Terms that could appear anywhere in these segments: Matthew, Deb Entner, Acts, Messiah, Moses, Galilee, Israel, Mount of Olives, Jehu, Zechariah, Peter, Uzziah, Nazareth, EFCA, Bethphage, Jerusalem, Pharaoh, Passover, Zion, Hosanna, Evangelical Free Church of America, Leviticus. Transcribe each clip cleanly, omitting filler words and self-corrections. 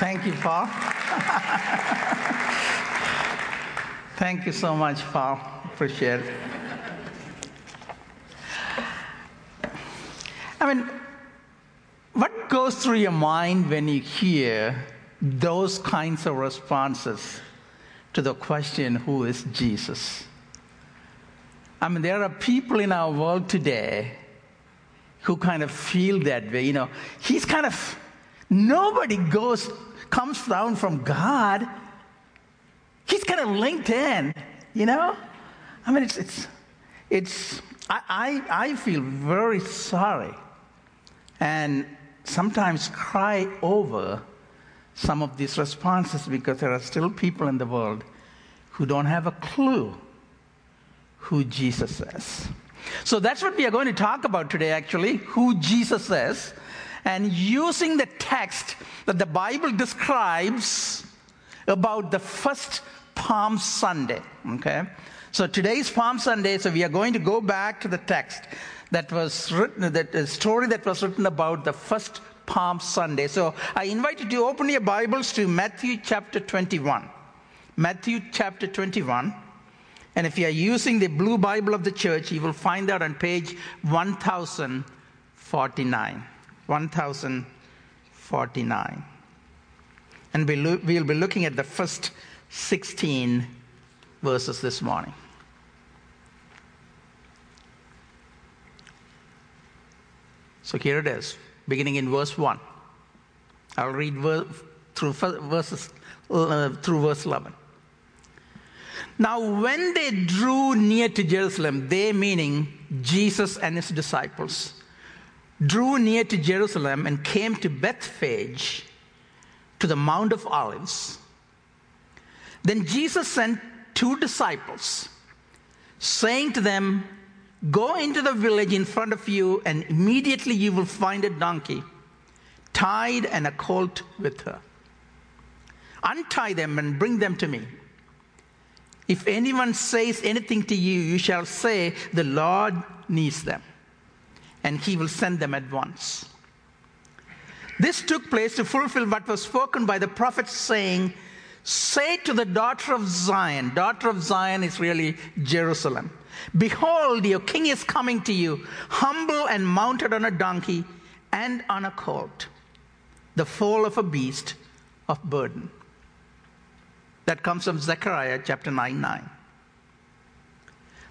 Thank you, Paul. Thank you so much, Paul. Appreciate it. I mean, what goes through your mind when you hear those kinds of responses to the question, who is Jesus? I mean, there are people in our world today who kind of feel that way. You know, he's kind of, nobody comes down from God. He's kind of linked in, you know? I mean, I feel very sorry and sometimes cry over some of these responses, because there are still people in the world who don't have a clue who Jesus is. So that's what we are going to talk about today, actually, who Jesus is, and using the text that the Bible describes about the first Palm Sunday, okay? So today's Palm Sunday, so we are going to go back to the text that was written, the story that was written about the first Palm Sunday. So I invite you to open your Bibles to Matthew chapter 21. Matthew chapter 21. And if you are using the Blue Bible of the church, you will find that on page 1049. 1049. And we'll be looking at the first 16 verses this morning. So here it is, beginning in verse 1. I'll read through verse 11. Now, when they drew near to Jerusalem, they, meaning Jesus and his disciples, drew near to Jerusalem and came to Bethphage, to the Mount of Olives. Then Jesus sent two disciples, saying to them, "Go into the village in front of you, and immediately you will find a donkey tied and a colt with her. Untie them and bring them to me. If anyone says anything to you, you shall say, 'The Lord needs them,' and he will send them at once." This took place to fulfill what was spoken by the prophet, saying, "Say to the daughter of Zion," daughter of Zion is really Jerusalem, "Behold, your king is coming to you, humble and mounted on a donkey and on a colt, the foal of a beast of burden." That comes from Zechariah chapter 9:9.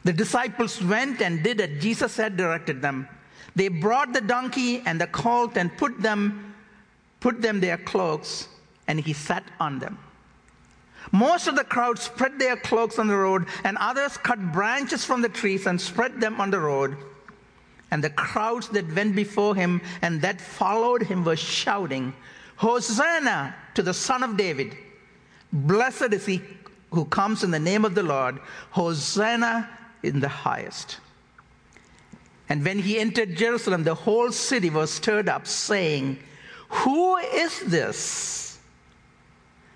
The disciples went and did as Jesus had directed them. They brought the donkey and the colt and put them their cloaks, and he sat on them. Most of the crowd spread their cloaks on the road, and others cut branches from the trees and spread them on the road. And the crowds that went before him and that followed him were shouting, "Hosanna to the Son of David! Blessed is he who comes in the name of the Lord! Hosanna in the highest!" And when he entered Jerusalem, the whole city was stirred up, saying, "Who is this?"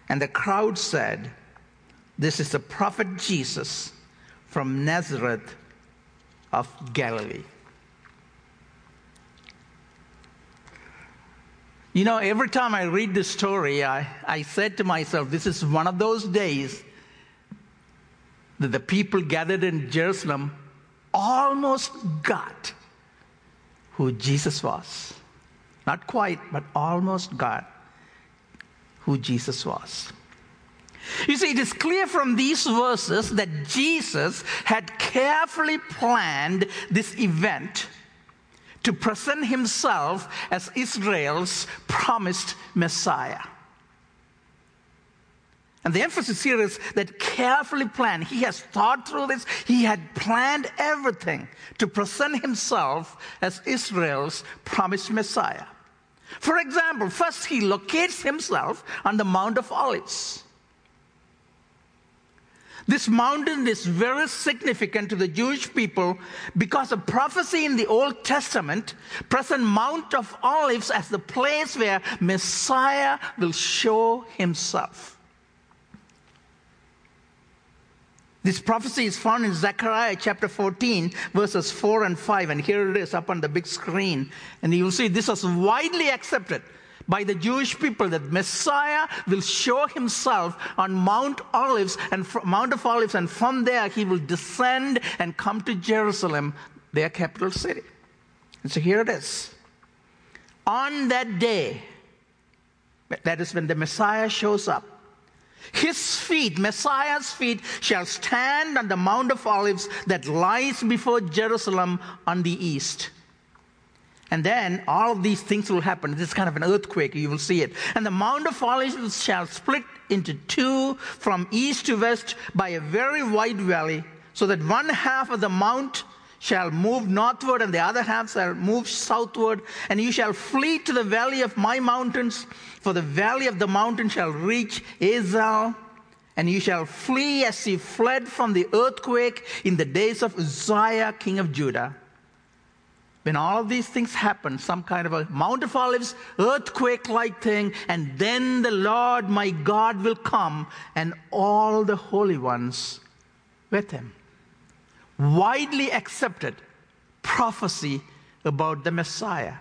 And the crowd said, "This is the prophet Jesus from Nazareth of Galilee." You know, every time I read this story, I said to myself, this is one of those days that the people gathered in Jerusalem almost got who Jesus was. Not quite, but almost got who Jesus was. You see, it is clear from these verses that Jesus had carefully planned this event to present himself as Israel's promised Messiah. And the emphasis here is that carefully planned. He has thought through this. He had planned everything to present himself as Israel's promised Messiah. For example, first he locates himself on the Mount of Olives. This mountain is very significant to the Jewish people because a prophecy in the Old Testament presents Mount of Olives as the place where Messiah will show himself. This prophecy is found in Zechariah chapter 14, verses 4 and 5. And here it is up on the big screen. And you'll see this was widely accepted by the Jewish people that Messiah will show himself on Mount of Olives, and from there he will descend and come to Jerusalem, their capital city. And so here it is. On that day, that is when the Messiah shows up, his feet, Messiah's feet, shall stand on the Mount of Olives that lies before Jerusalem on the east. And then all of these things will happen. This is kind of an earthquake. You will see it. And the Mount of Olives shall split into two from east to west by a very wide valley, so that one half of the mount shall move northward and the other half shall move southward. And you shall flee to the valley of my mountains, for the valley of the mountain shall reach Azal. And you shall flee as he fled from the earthquake in the days of Uzziah, king of Judah. When all of these things happen, some kind of a Mount of Olives, earthquake-like thing, and then the Lord my God will come, and all the holy ones with him. Widely accepted prophecy about the Messiah.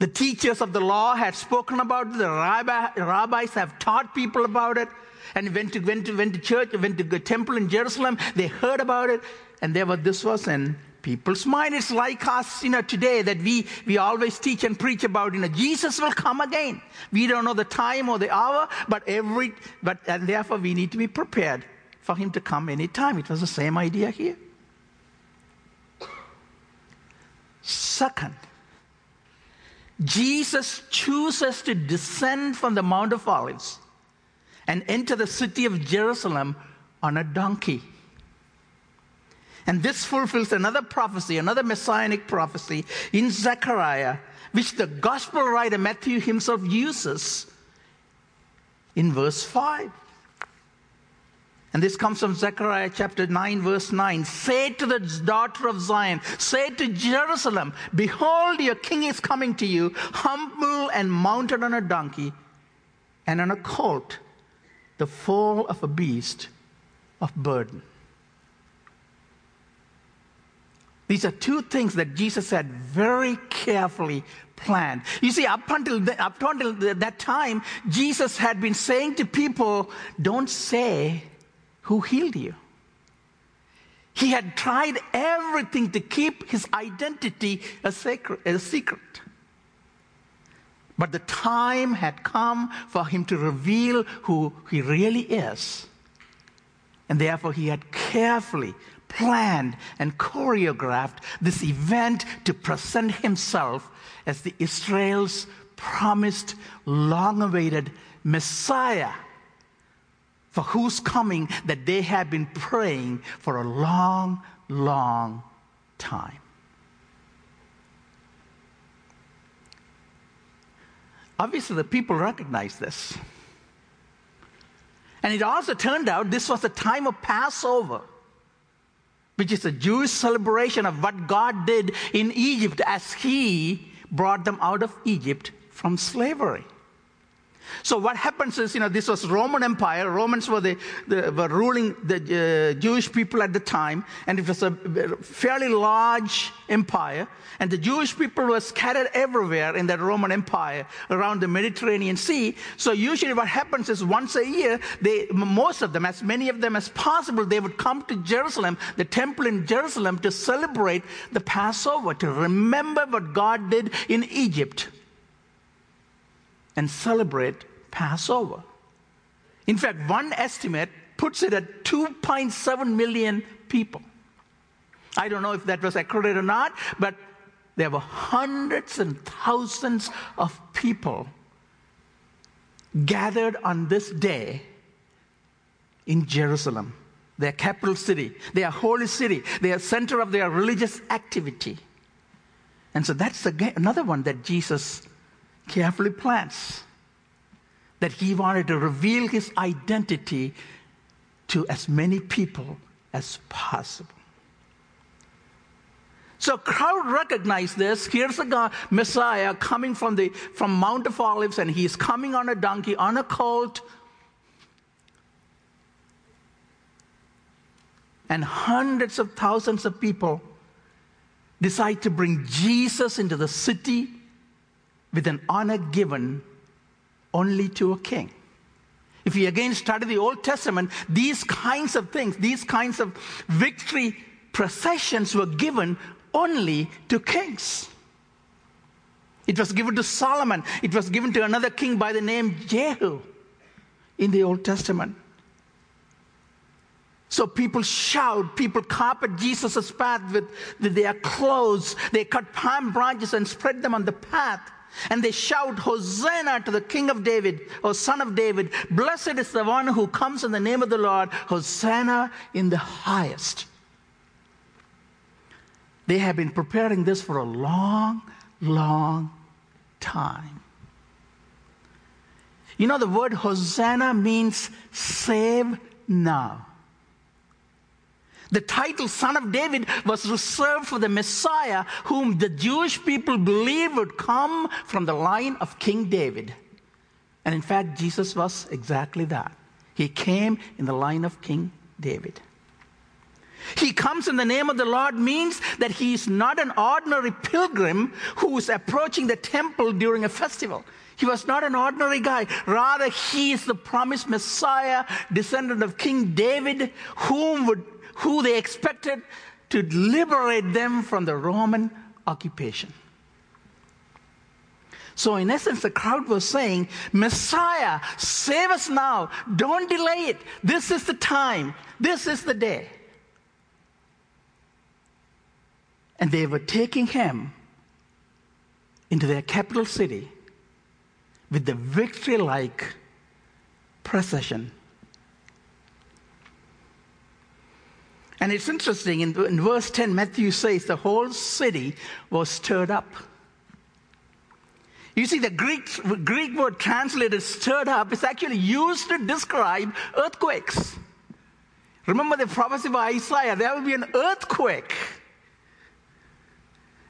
The teachers of the law had spoken about it. The rabbis have taught people about it. And went to church, went to the temple in Jerusalem. They heard about it. And this was in people's mind. It's like us, today that we always teach and preach about, Jesus will come again. We don't know the time or the hour, and therefore we need to be prepared for him to come any time. It was the same idea here. Second, Jesus chooses to descend from the Mount of Olives and enter the city of Jerusalem on a donkey. And this fulfills another prophecy, another messianic prophecy in Zechariah, which the gospel writer Matthew himself uses in verse 5. And this comes from Zechariah chapter 9, verse 9. Say to the daughter of Zion, say to Jerusalem, behold, your king is coming to you, humble and mounted on a donkey, and on a colt, the foal of a beast of burden. These are two things that Jesus had very carefully planned. You see, up until that time, Jesus had been saying to people, don't say who healed you. He had tried everything to keep his identity a secret. But the time had come for him to reveal who he really is. And therefore he had carefully planned and choreographed this event to present himself as the Israel's promised, long-awaited Messiah, for whose coming that they have been praying for a long, long time. Obviously, the people recognized this. And it also turned out this was the time of Passover, which is a Jewish celebration of what God did in Egypt as he brought them out of Egypt from slavery. So what happens is, this was Roman Empire. Romans were ruling the Jewish people at the time, and it was a fairly large empire. And the Jewish people were scattered everywhere in that Roman Empire around the Mediterranean Sea. So usually what happens is once a year, most of them, as many of them as possible, they would come to Jerusalem, the temple in Jerusalem, to celebrate the Passover, to remember what God did in Egypt, and celebrate Passover. In fact, one estimate puts it at 2.7 million people. I don't know if that was accurate or not, but there were hundreds and thousands of people gathered on this day in Jerusalem, their capital city, their holy city, their center of their religious activity. And so that's another one that Jesus carefully plans, that he wanted to reveal his identity to as many people as possible. So crowd recognized this. Here's a Messiah coming from Mount of Olives, and he's coming on a donkey, on a colt. And hundreds of thousands of people decide to bring Jesus into the city with an honor given only to a king. If you again study the Old Testament, these kinds of things, these kinds of victory processions were given only to kings. It was given to Solomon. It was given to another king by the name Jehu in the Old Testament. So people shout, people carpet Jesus' path with their clothes. They cut palm branches and spread them on the path. And they shout, Hosanna to the King of David, O Son of David. Blessed is the one who comes in the name of the Lord. Hosanna in the highest. They have been preparing this for a long time. You know, the word Hosanna means save now. The title Son of David was reserved for the Messiah, whom the Jewish people believed would come from the line of King David. And in fact, Jesus was exactly that. He came in the line of King David. He comes in the name of the Lord means that he is not an ordinary pilgrim who is approaching the temple during a festival. He was not an ordinary guy. Rather, he is the promised Messiah, descendant of King David, who they expected to liberate them from the Roman occupation. So in essence, the crowd was saying, Messiah, save us now. Don't delay it. This is the time. This is the day. And they were taking him into their capital city with the victory-like procession. And it's interesting, in verse 10, Matthew says the whole city was stirred up. You see, the Greek word translated stirred up is actually used to describe earthquakes. Remember the prophecy by Isaiah, there will be an earthquake.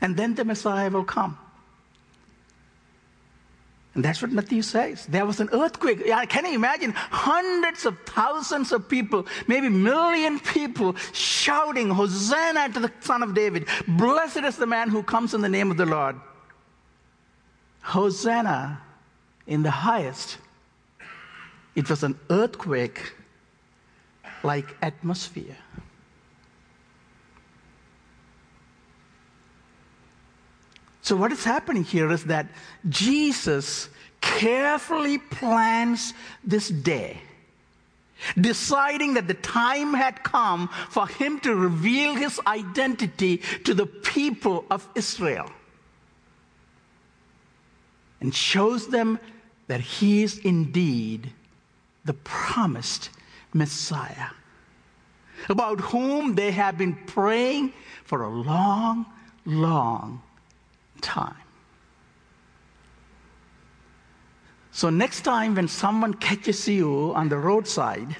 And then the Messiah will come. And that's what Matthew says. There was an earthquake. Can you imagine? Hundreds of thousands of people, maybe a million people, shouting, Hosanna to the Son of David. Blessed is the man who comes in the name of the Lord. Hosanna in the highest. It was an earthquake-like atmosphere. So what is happening here is that Jesus carefully plans this day, deciding that the time had come for him to reveal his identity to the people of Israel, and shows them that he is indeed the promised Messiah, about whom they have been praying for a long time. So next time when someone catches you on the roadside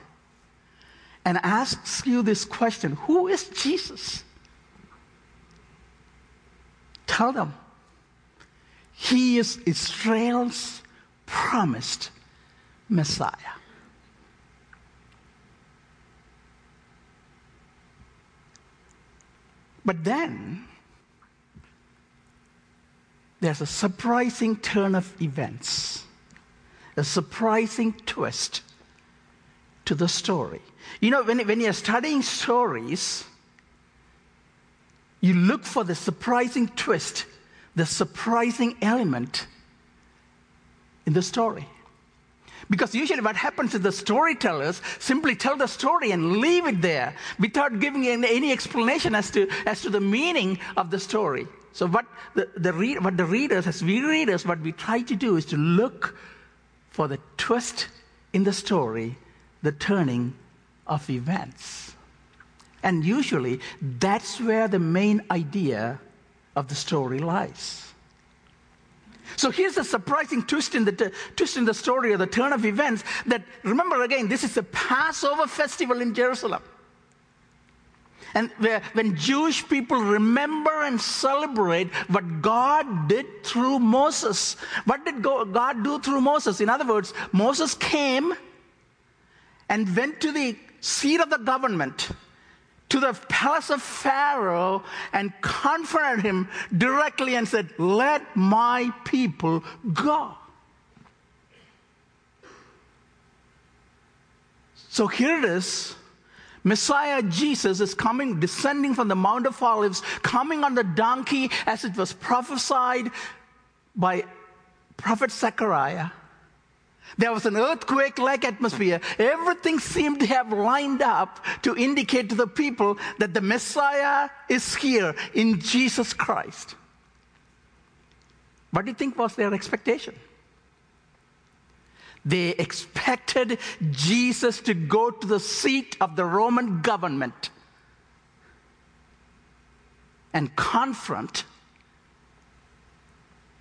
and asks you this question, who is Jesus? Tell them, he is Israel's promised Messiah. But then there's a surprising turn of events, a surprising twist to the story. You know, when you're studying stories, you look for the surprising twist, the surprising element in the story. Because usually what happens is the storytellers simply tell the story and leave it there without giving any explanation as to the meaning of the story. So what we try to do is to look for the twist in the story, the turning of events. And usually that's where the main idea of the story lies. So here's a surprising twist in the story, or the turn of events, that, remember again, this is the Passover festival in Jerusalem. And when Jewish people remember and celebrate what God did through Moses. What did God do through Moses? In other words, Moses came and went to the seat of the government to the palace of Pharaoh and confronted him directly and said, "Let my people go." So here it is. Messiah Jesus is coming, descending from the Mount of Olives, coming on the donkey as it was prophesied by prophet Zechariah. There was an earthquake-like atmosphere. Everything seemed to have lined up to indicate to the people that the Messiah is here in Jesus Christ. What do you think was their expectation? They expected Jesus to go to the seat of the Roman government and confront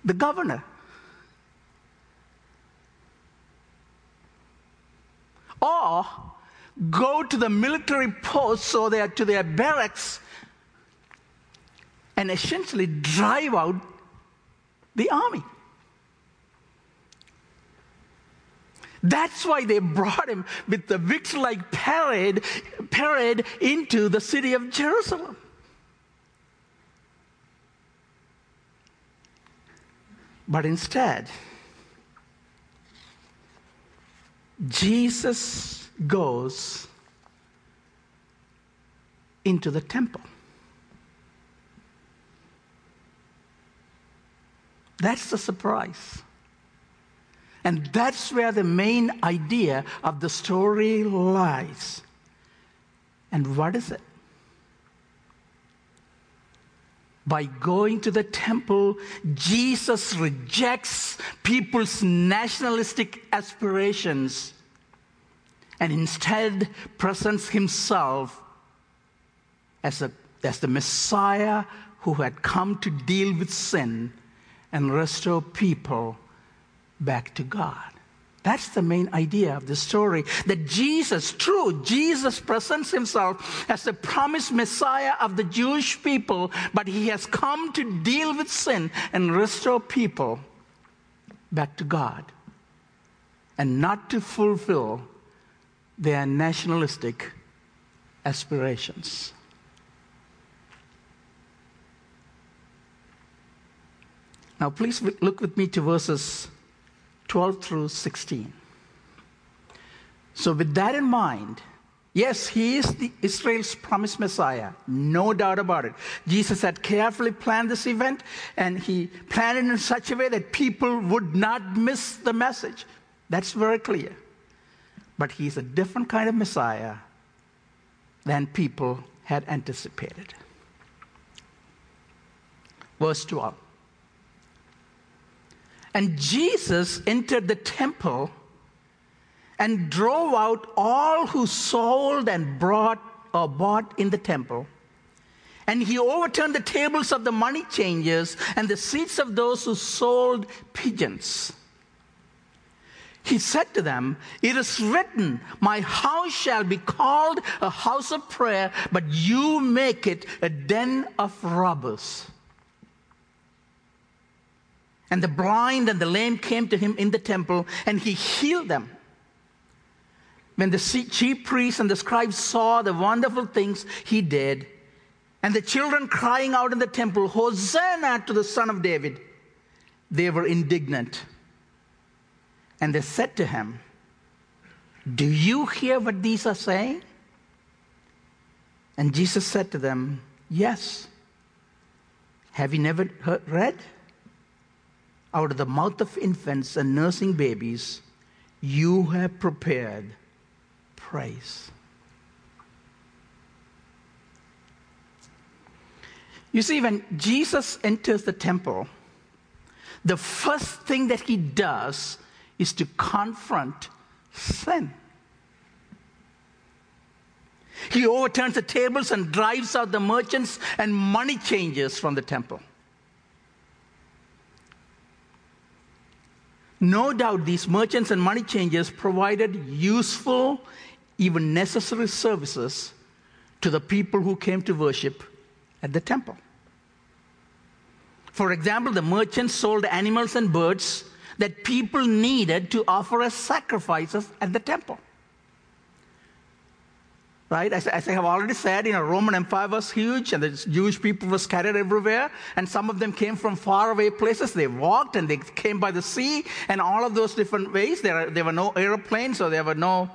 the governor. Or go to the military post, so they are to their barracks, and essentially drive out the army. That's why they brought him with the victory-like parade into the city of Jerusalem. But instead, Jesus goes into the temple. That's the surprise. And that's where the main idea of the story lies. And what is it? By going to the temple, Jesus rejects people's nationalistic aspirations and instead presents himself as the Messiah who had come to deal with sin and restore people back to God. That's the main idea of the story, that Jesus presents himself as the promised Messiah of the Jewish people, but he has come to deal with sin and restore people back to God, and not to fulfill their nationalistic aspirations. Now please look with me to verses 12 through 16. So with that in mind, yes, he is Israel's promised Messiah, no doubt about it. Jesus had carefully planned this event, and he planned it in such a way that people would not miss the message. That's very clear. But he's a different kind of Messiah than people had anticipated. Verse 12. And Jesus entered the temple and drove out all who sold and bought in the temple. And he overturned the tables of the money changers and the seats of those who sold pigeons. He said to them, "It is written, my house shall be called a house of prayer, but you make it a den of robbers." And the blind and the lame came to him in the temple, and he healed them. When the chief priests and the scribes saw the wonderful things he did, and the children crying out in the temple, "Hosanna to the Son of David," they were indignant. And they said to him, "Do you hear what these are saying?" And Jesus said to them, "Yes. Have you never read? Out of the mouth of infants and nursing babies, you have prepared praise." You see, when Jesus enters the temple, the first thing that he does is to confront sin. He overturns the tables and drives out the merchants and money changers from the temple. No doubt these merchants and money changers provided useful, even necessary services to the people who came to worship at the temple. For example, the merchants sold animals and birds that people needed to offer as sacrifices at the temple. Right? As I have already said, Roman Empire was huge, and the Jewish people were scattered everywhere, and some of them came from faraway places. They walked, and they came by the sea, and all of those different ways. There were no airplanes, so there were no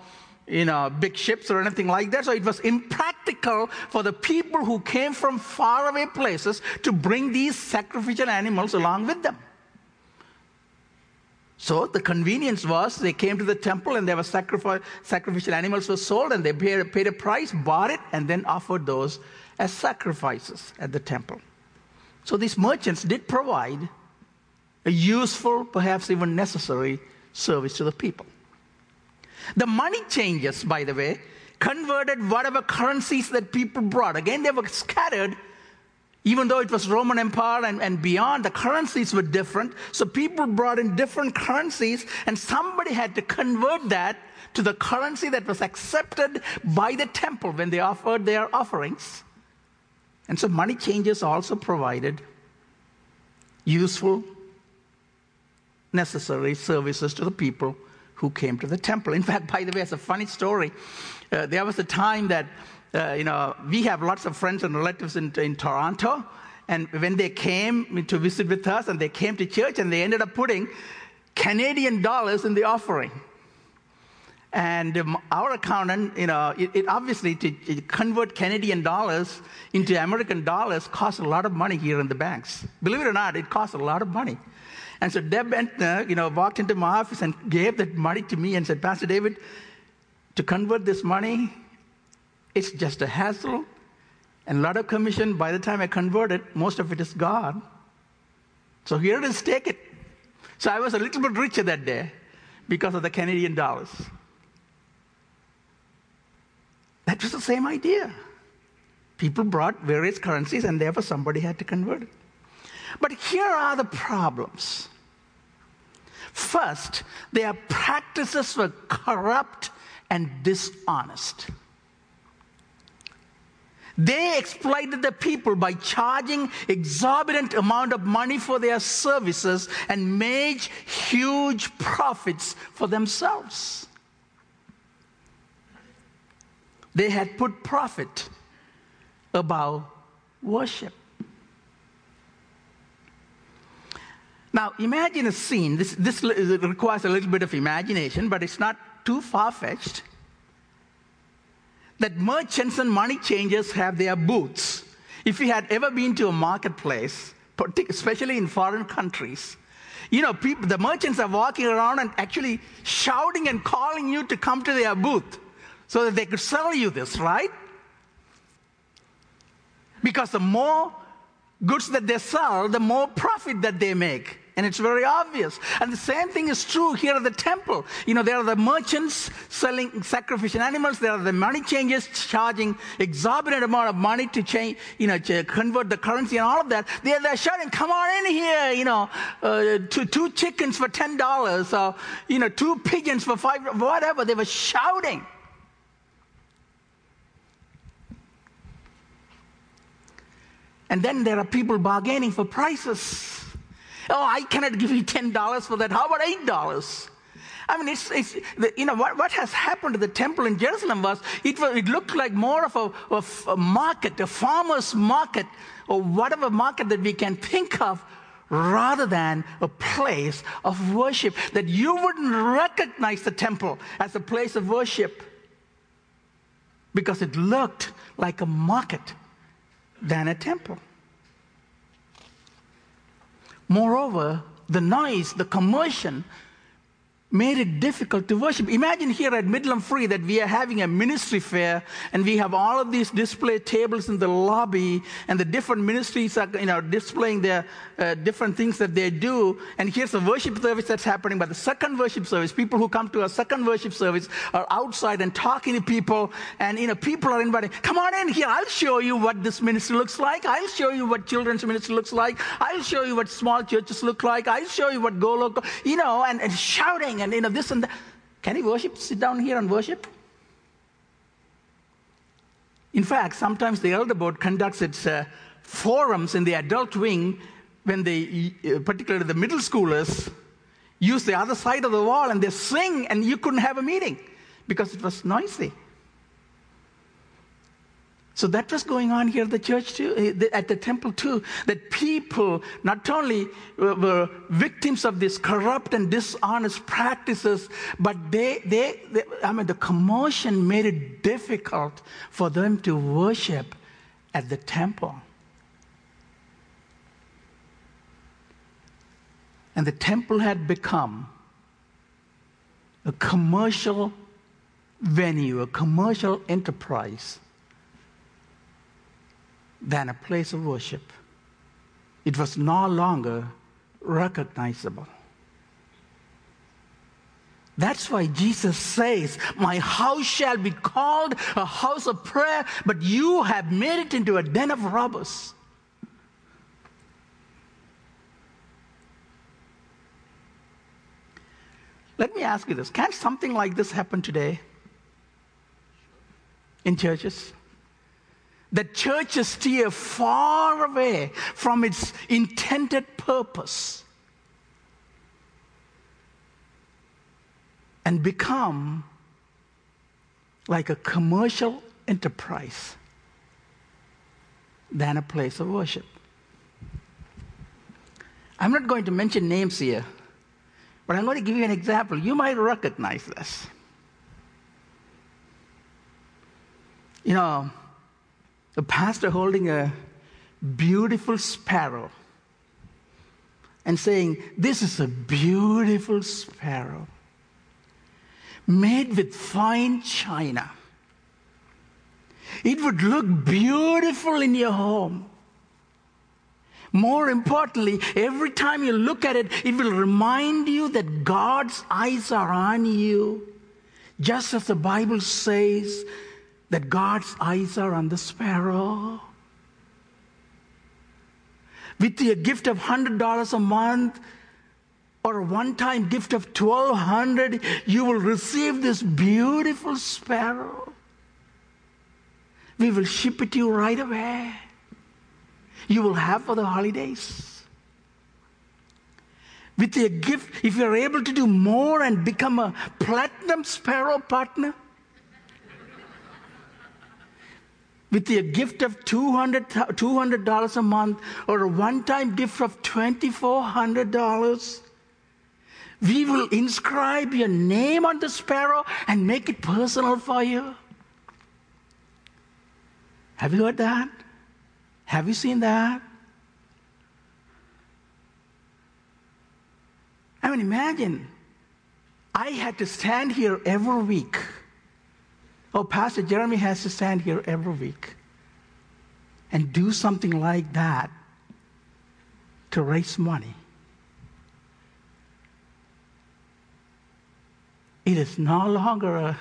big ships or anything like that. So it was impractical for the people who came from faraway places to bring these sacrificial animals along with them. So the convenience was they came to the temple and there were sacrificial animals were sold, and they paid a price, bought it, and then offered those as sacrifices at the temple. So these merchants did provide a useful, perhaps even necessary service to the people. The money changers, by the way, converted whatever currencies that people brought. Again, they were scattered. Even though it was Roman Empire and beyond, the currencies were different. So people brought in different currencies, and somebody had to convert that to the currency that was accepted by the temple when they offered their offerings. And so money changers also provided useful, necessary services to the people who came to the temple. In fact, by the way, it's a funny story. There was a time that we have lots of friends and relatives in Toronto, and when they came to visit with us and they came to church, and they ended up putting Canadian dollars in the offering. And our accountant, it obviously to convert Canadian dollars into American dollars costs a lot of money here in the banks. Believe it or not, it costs a lot of money. And so Deb Entner, walked into my office and gave that money to me and said, "Pastor David, to convert this money, it's just a hassle and a lot of commission. By the time I convert it, most of it is gone. So here it is, take it." So I was a little bit richer that day because of the Canadian dollars. That was the same idea. People brought various currencies, and therefore somebody had to convert it. But here are the problems. First, their practices were corrupt and dishonest. They exploited the people by charging exorbitant amount of money for their services and made huge profits for themselves. They had put profit above worship. Now, imagine a scene. This requires a little bit of imagination, but it's not too far-fetched. That merchants and money changers have their booths. If you had ever been to a marketplace, especially in foreign countries, the merchants are walking around and actually shouting and calling you to come to their booth so that they could sell you this, right? Because the more goods that they sell, the more profit that they make. And it's very obvious. And the same thing is true here at the temple. There are the merchants selling sacrificial animals. There are the money changers charging exorbitant amount of money to change, to convert the currency and all of that. They're shouting, "Come on in here, two chickens for $10, or, two pigeons for $5, whatever." They were shouting. And then there are people bargaining for prices. "Oh, I cannot give you $10 for that. How about $8? I mean, what has happened to the temple in Jerusalem was it looked like more of a market, a farmer's market, or whatever market that we can think of, rather than a place of worship. That you wouldn't recognize the temple as a place of worship because it looked like a market than a temple. Moreover, the noise, the commotion, made it difficult to worship. Imagine here at Midland Free that we are having a ministry fair, and we have all of these display tables in the lobby, and the different ministries are displaying their different things that they do. And here's a worship service that's happening, but the second worship service, people who come to our second worship service are outside and talking to people, and people are inviting, "Come on in here, I'll show you what this ministry looks like. I'll show you what children's ministry looks like. I'll show you what small churches look like. I'll show you what go local," and shouting. And this and that. Can you worship? Sit down here and worship? In fact, sometimes the elder board conducts its forums in the adult wing when they, particularly the middle schoolers, use the other side of the wall and they sing, and you couldn't have a meeting because it was noisy. So that was going on here at the church too, at the temple too, that people not only were victims of these corrupt and dishonest practices, but the commotion made it difficult for them to worship at the temple. And the temple had become a commercial venue, a commercial enterprise, than a place of worship. It was no longer recognizable. That's why Jesus says, "My house shall be called a house of prayer, but you have made it into a den of robbers." Let me ask you this. Can something like this happen today in churches? The church is steer far away from its intended purpose and become like a commercial enterprise than a place of worship. I'm not going to mention names here, but I'm going to give you an example. You might recognize this. You know, a pastor holding a beautiful sparrow and saying, "This is a beautiful sparrow made with fine china. It would look beautiful in your home. More importantly, every time you look at it, it will remind you that God's eyes are on you, just as the Bible says that God's eyes are on the sparrow." With your gift of $100 a month or a one-time gift of $1,200, you will receive this beautiful sparrow. We will ship it to you right away. You will have for the holidays. With your gift, if you're able to do more and become a platinum sparrow partner, with your gift of $200 a month or a one-time gift of $2,400, we will inscribe your name on the sparrow and make it personal for you. Have you heard that? Have you seen that? I mean, imagine, I had to stand here every week. Oh, Pastor Jeremy has to stand here every week and do something like that to raise money. It is no longer a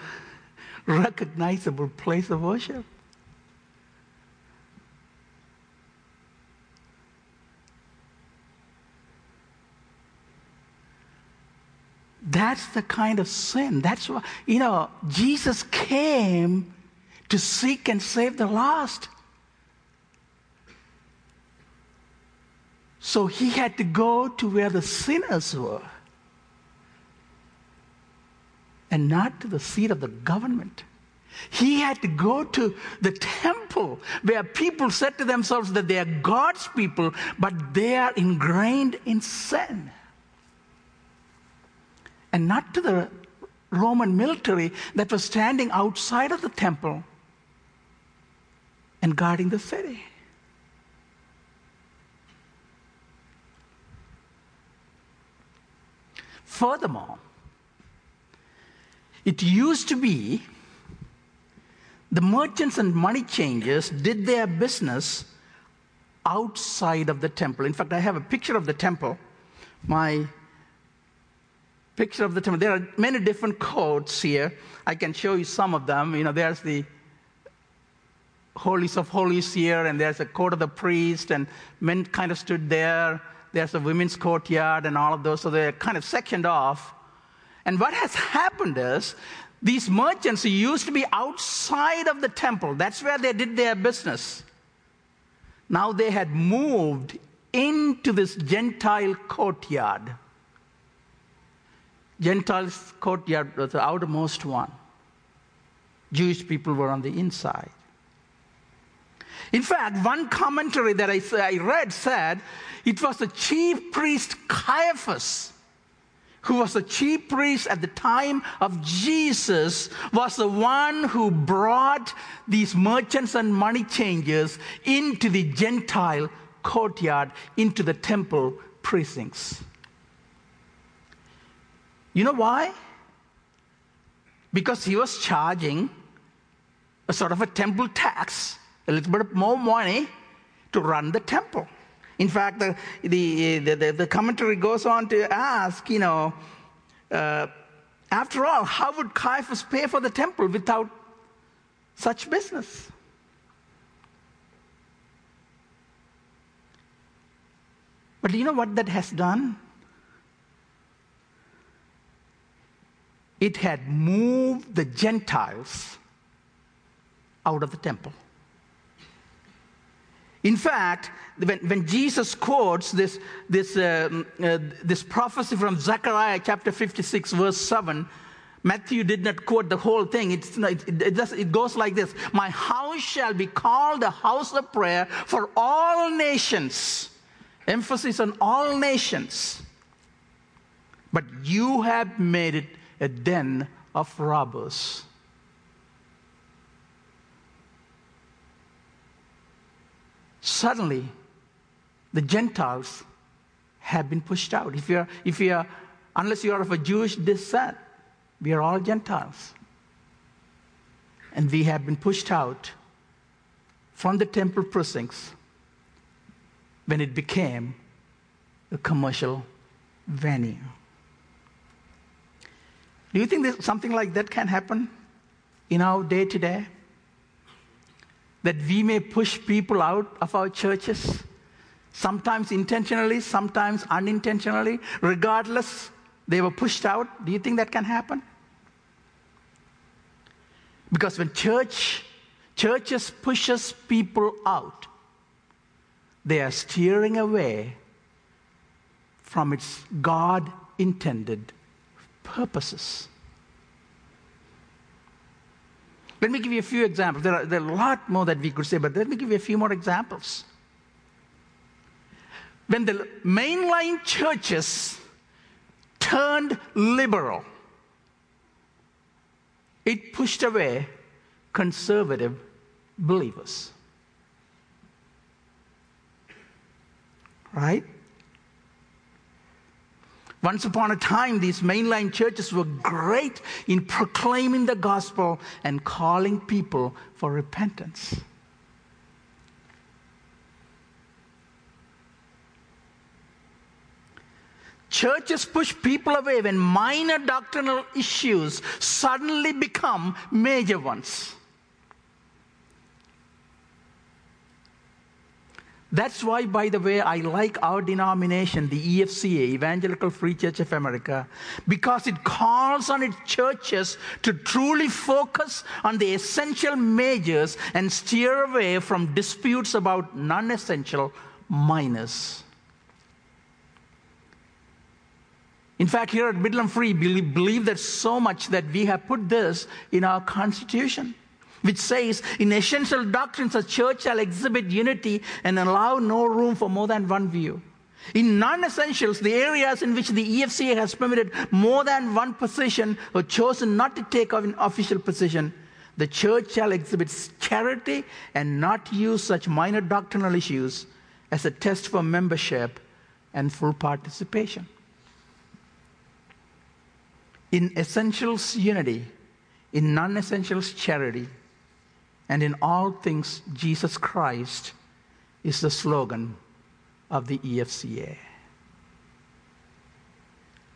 recognizable place of worship. That's the kind of sin. That's why, you know, Jesus came to seek and save the lost. So he had to go to where the sinners were and not to the seat of the government. He had to go to the temple where people said to themselves that they are God's people, but they are ingrained in sin. And not to the Roman military that was standing outside of the temple and guarding the city. Furthermore, it used to be the merchants and money changers did their business outside of the temple. In fact, I have a picture of the temple. There are many different codes here. I can show you some of them. You know, there's the Holies of Holies here, and there's a court of the priest, and men kind of stood there. There's a women's courtyard and all of those. So they're kind of sectioned off. And what has happened is these merchants who used to be outside of the temple, that's where they did their business. Now they had moved into this Gentile courtyard. Gentiles' courtyard was the outermost one. Jewish people were on the inside. In fact, one commentary that I read said it was the chief priest Caiaphas, who was the chief priest at the time of Jesus, was the one who brought these merchants and money changers into the Gentile courtyard, into the temple precincts. You know why? Because he was charging a sort of a temple tax, a little bit more money to run the temple. In fact, the commentary goes on to ask, after all, how would Caiaphas pay for the temple without such business? But do you know what that has done? It had moved the Gentiles out of the temple. In fact, when Jesus quotes this prophecy from Zechariah chapter 56, verse 7, Matthew did not quote the whole thing. It goes like this: "My house shall be called a house of prayer for all nations." Emphasis on all nations. "But you have made it a den of robbers." Suddenly, the Gentiles have been pushed out. Unless you are of a Jewish descent, we are all Gentiles. And we have been pushed out from the temple precincts when it became a commercial venue. Do you think that something like that can happen in our day-to-day? That we may push people out of our churches, sometimes intentionally, sometimes unintentionally. Regardless, they were pushed out. Do you think that can happen? Because when churches pushes people out, they are steering away from its God-intended purposes. Let me give you a few examples. There are a lot more that we could say, but let me give you a few more examples. When the mainline churches turned liberal, it pushed away conservative believers. Right? Once upon a time, these mainline churches were great in proclaiming the gospel and calling people for repentance. Churches push people away when minor doctrinal issues suddenly become major ones. That's why, by the way, I like our denomination, the EFCA, Evangelical Free Church of America, because it calls on its churches to truly focus on the essential majors and steer away from disputes about non-essential minors. In fact, here at Midland Free, we believe that so much that we have put this in our Constitution, which says, "In essential doctrines, a church shall exhibit unity and allow no room for more than one view. In non-essentials, the areas in which the EFCA has permitted more than one position or chosen not to take an official position, the church shall exhibit charity and not use such minor doctrinal issues as a test for membership and full participation." In essentials, unity. In non-essentials, charity. And in all things, Jesus Christ is the slogan of the EFCA.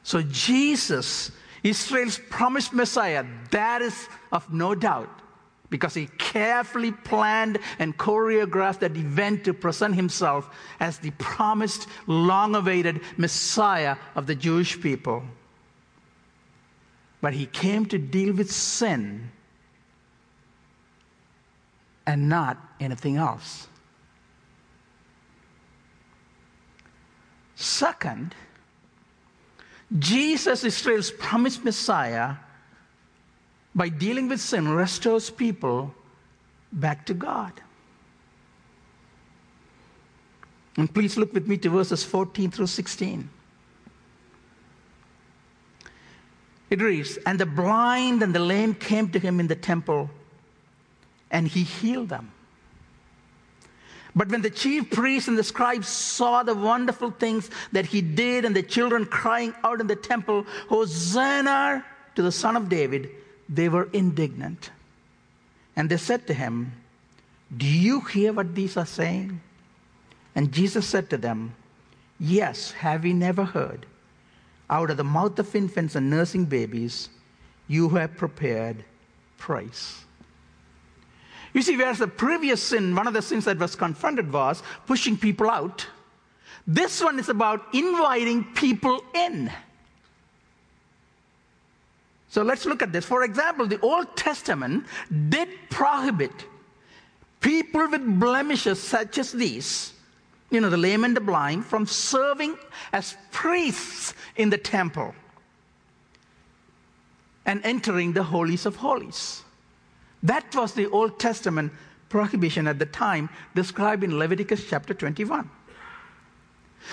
So Jesus, Israel's promised Messiah, that is of no doubt, because he carefully planned and choreographed that event to present himself as the promised, long-awaited Messiah of the Jewish people. But he came to deal with sin and not anything else. Second, Jesus, Israel's promised Messiah, by dealing with sin, restores people back to God. And please look with me to verses 14 through 16. It reads, "And the blind and the lame came to him in the temple, and he healed them. But when the chief priests and the scribes saw the wonderful things that he did and the children crying out in the temple, 'Hosanna to the Son of David,' they were indignant. And they said to him, 'Do you hear what these are saying?' And Jesus said to them, 'Yes, have ye never heard? Out of the mouth of infants and nursing babies, you have prepared praise.'" You see, whereas the previous sin, one of the sins that was confronted was pushing people out, this one is about inviting people in. So let's look at this. For example, the Old Testament did prohibit people with blemishes such as these, the lame and the blind, from serving as priests in the temple and entering the holies of holies. That was the Old Testament prohibition at the time, described in Leviticus chapter 21.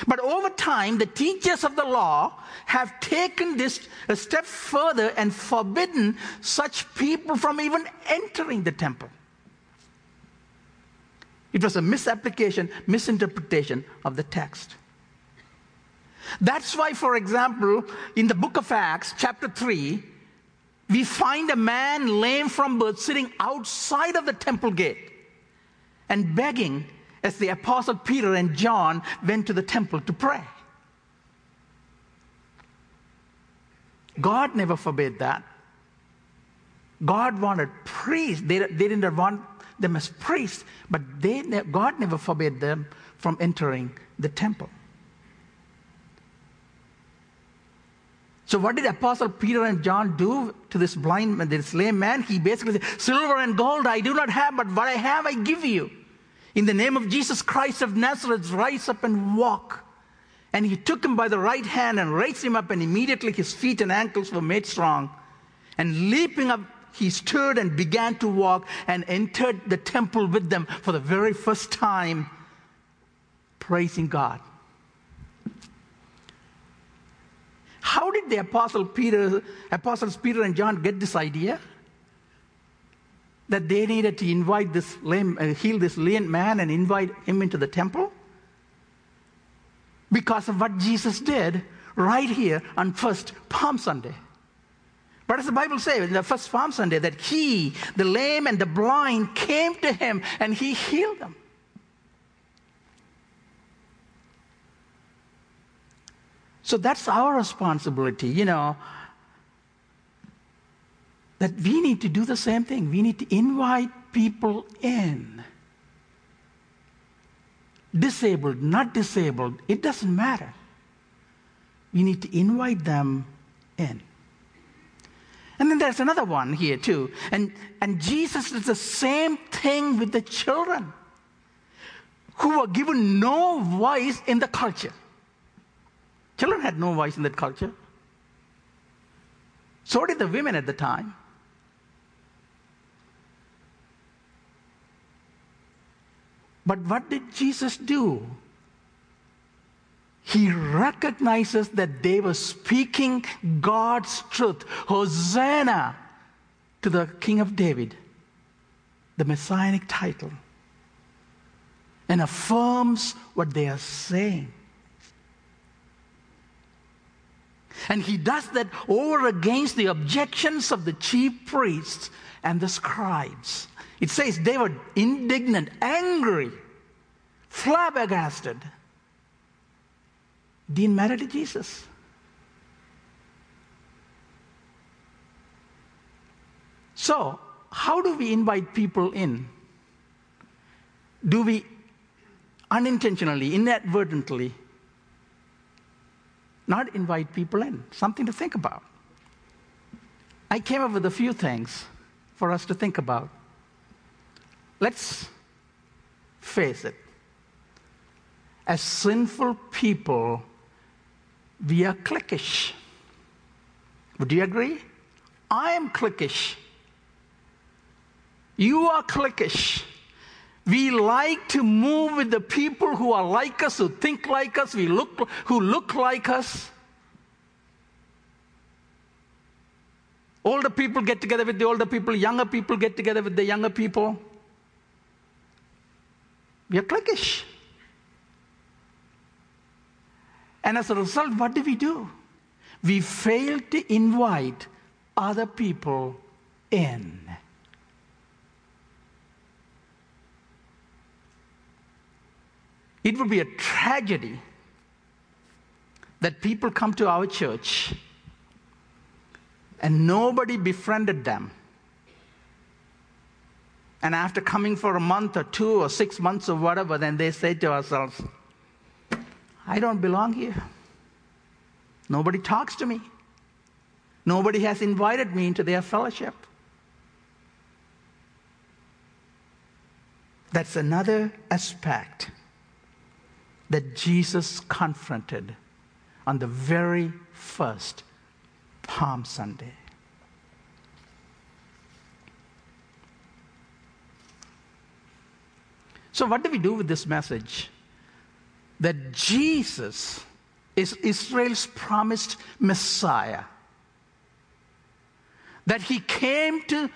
But over time, the teachers of the law have taken this a step further and forbidden such people from even entering the temple. It was a misinterpretation of the text. That's why, for example, in the book of Acts chapter 3, we find a man lame from birth sitting outside of the temple gate and begging as the apostle Peter and John went to the temple to pray. God never forbade that. God wanted priests. They didn't want them as priests, but God never forbade them from entering the temple. So what did Apostle Peter and John do to this blind man, this lame man? He basically said, "Silver and gold I do not have, but what I have I give you. In the name of Jesus Christ of Nazareth, rise up and walk." And he took him by the right hand and raised him up, and immediately his feet and ankles were made strong. And leaping up, he stood and began to walk and entered the temple with them for the very first time, praising God. How did the apostles Peter and John get this idea that they needed to invite this heal this lame man and invite him into the temple? Because of what Jesus did right here on first Palm Sunday. But as the Bible says, in the first Palm Sunday, that he, the lame and the blind, came to him and he healed them. So that's our responsibility, that we need to do the same thing. We need to invite people in. Disabled, not disabled, it doesn't matter. We need to invite them in. And then there's another one here too. And Jesus did the same thing with the children who were given no voice in the culture. Children had no voice in that culture. So did the women at the time. But what did Jesus do? He recognizes that they were speaking God's truth. Hosanna to the King of David, the Messianic title, and affirms what they are saying. And he does that over against the objections of the chief priests and the scribes. It says they were indignant, angry, flabbergasted. Didn't matter to Jesus. So, how do we invite people in? Do we unintentionally, inadvertently, not invite people in? Something to think about. I came up with a few things for us to think about. Let's face it. As sinful people, we are cliquish. Would you agree? I am cliquish. You are cliquish. We like to move with the people who are like us, who think like us, who look like us. Older people get together with the older people. Younger people get together with the younger people. We are cliquish. And as a result, what do? We fail to invite other people in. It would be a tragedy that people come to our church and nobody befriended them. And after coming for a month or 2 or 6 months or whatever, then they say to ourselves, I don't belong here. Nobody talks to me. Nobody has invited me into their fellowship. That's another aspect that Jesus confronted on the very first Palm Sunday. So what do we do with this message? That Jesus is Israel's promised Messiah. That he came to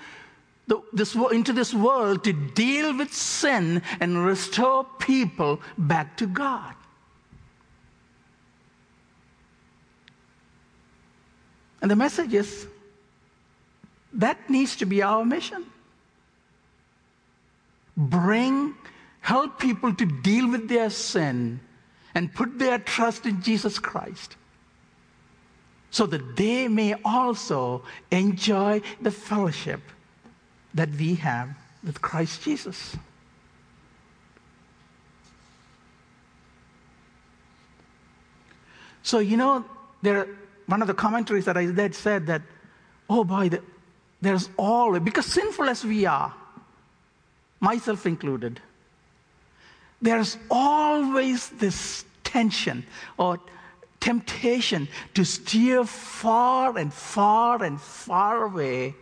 into this world to deal with sin and restore people back to God. And the message is, that needs to be our mission. Help people to deal with their sin and put their trust in Jesus Christ so that they may also enjoy the fellowship that we have with Christ Jesus. So, one of the commentaries that I read said that, because sinful as we are, myself included, there's always this tension or temptation to steer far and far and far away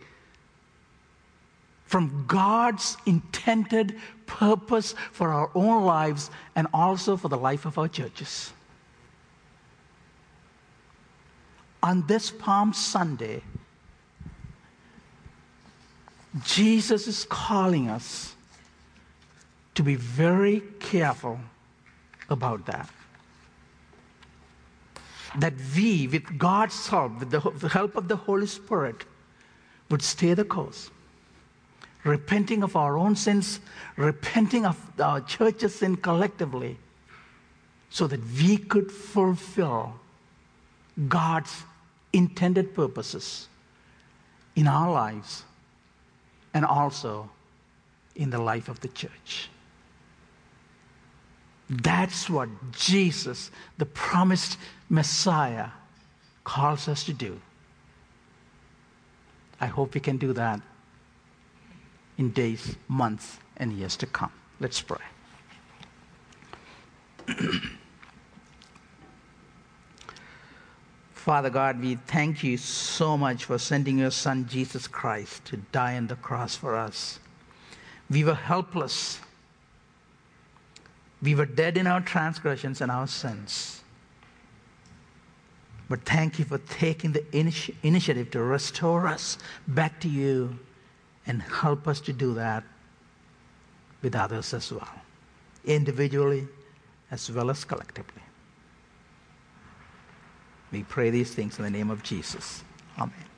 from God's intended purpose for our own lives and also for the life of our churches. On this Palm Sunday, Jesus is calling us to be very careful about that. That we, with God's help, with the help of the Holy Spirit, would stay the course, repenting of our own sins, repenting of our church's sin collectively, so that we could fulfill God's intended purposes in our lives and also in the life of the church. That's what Jesus, the promised Messiah, calls us to do. I hope we can do that in days, months, and years to come. Let's pray. Father God, we thank you so much for sending your Son, Jesus Christ, to die on the cross for us. We were helpless. We were dead in our transgressions and our sins. But thank you for taking the initiative to restore us back to you and help us to do that with others as well, individually as well as collectively. We pray these things in the name of Jesus. Amen.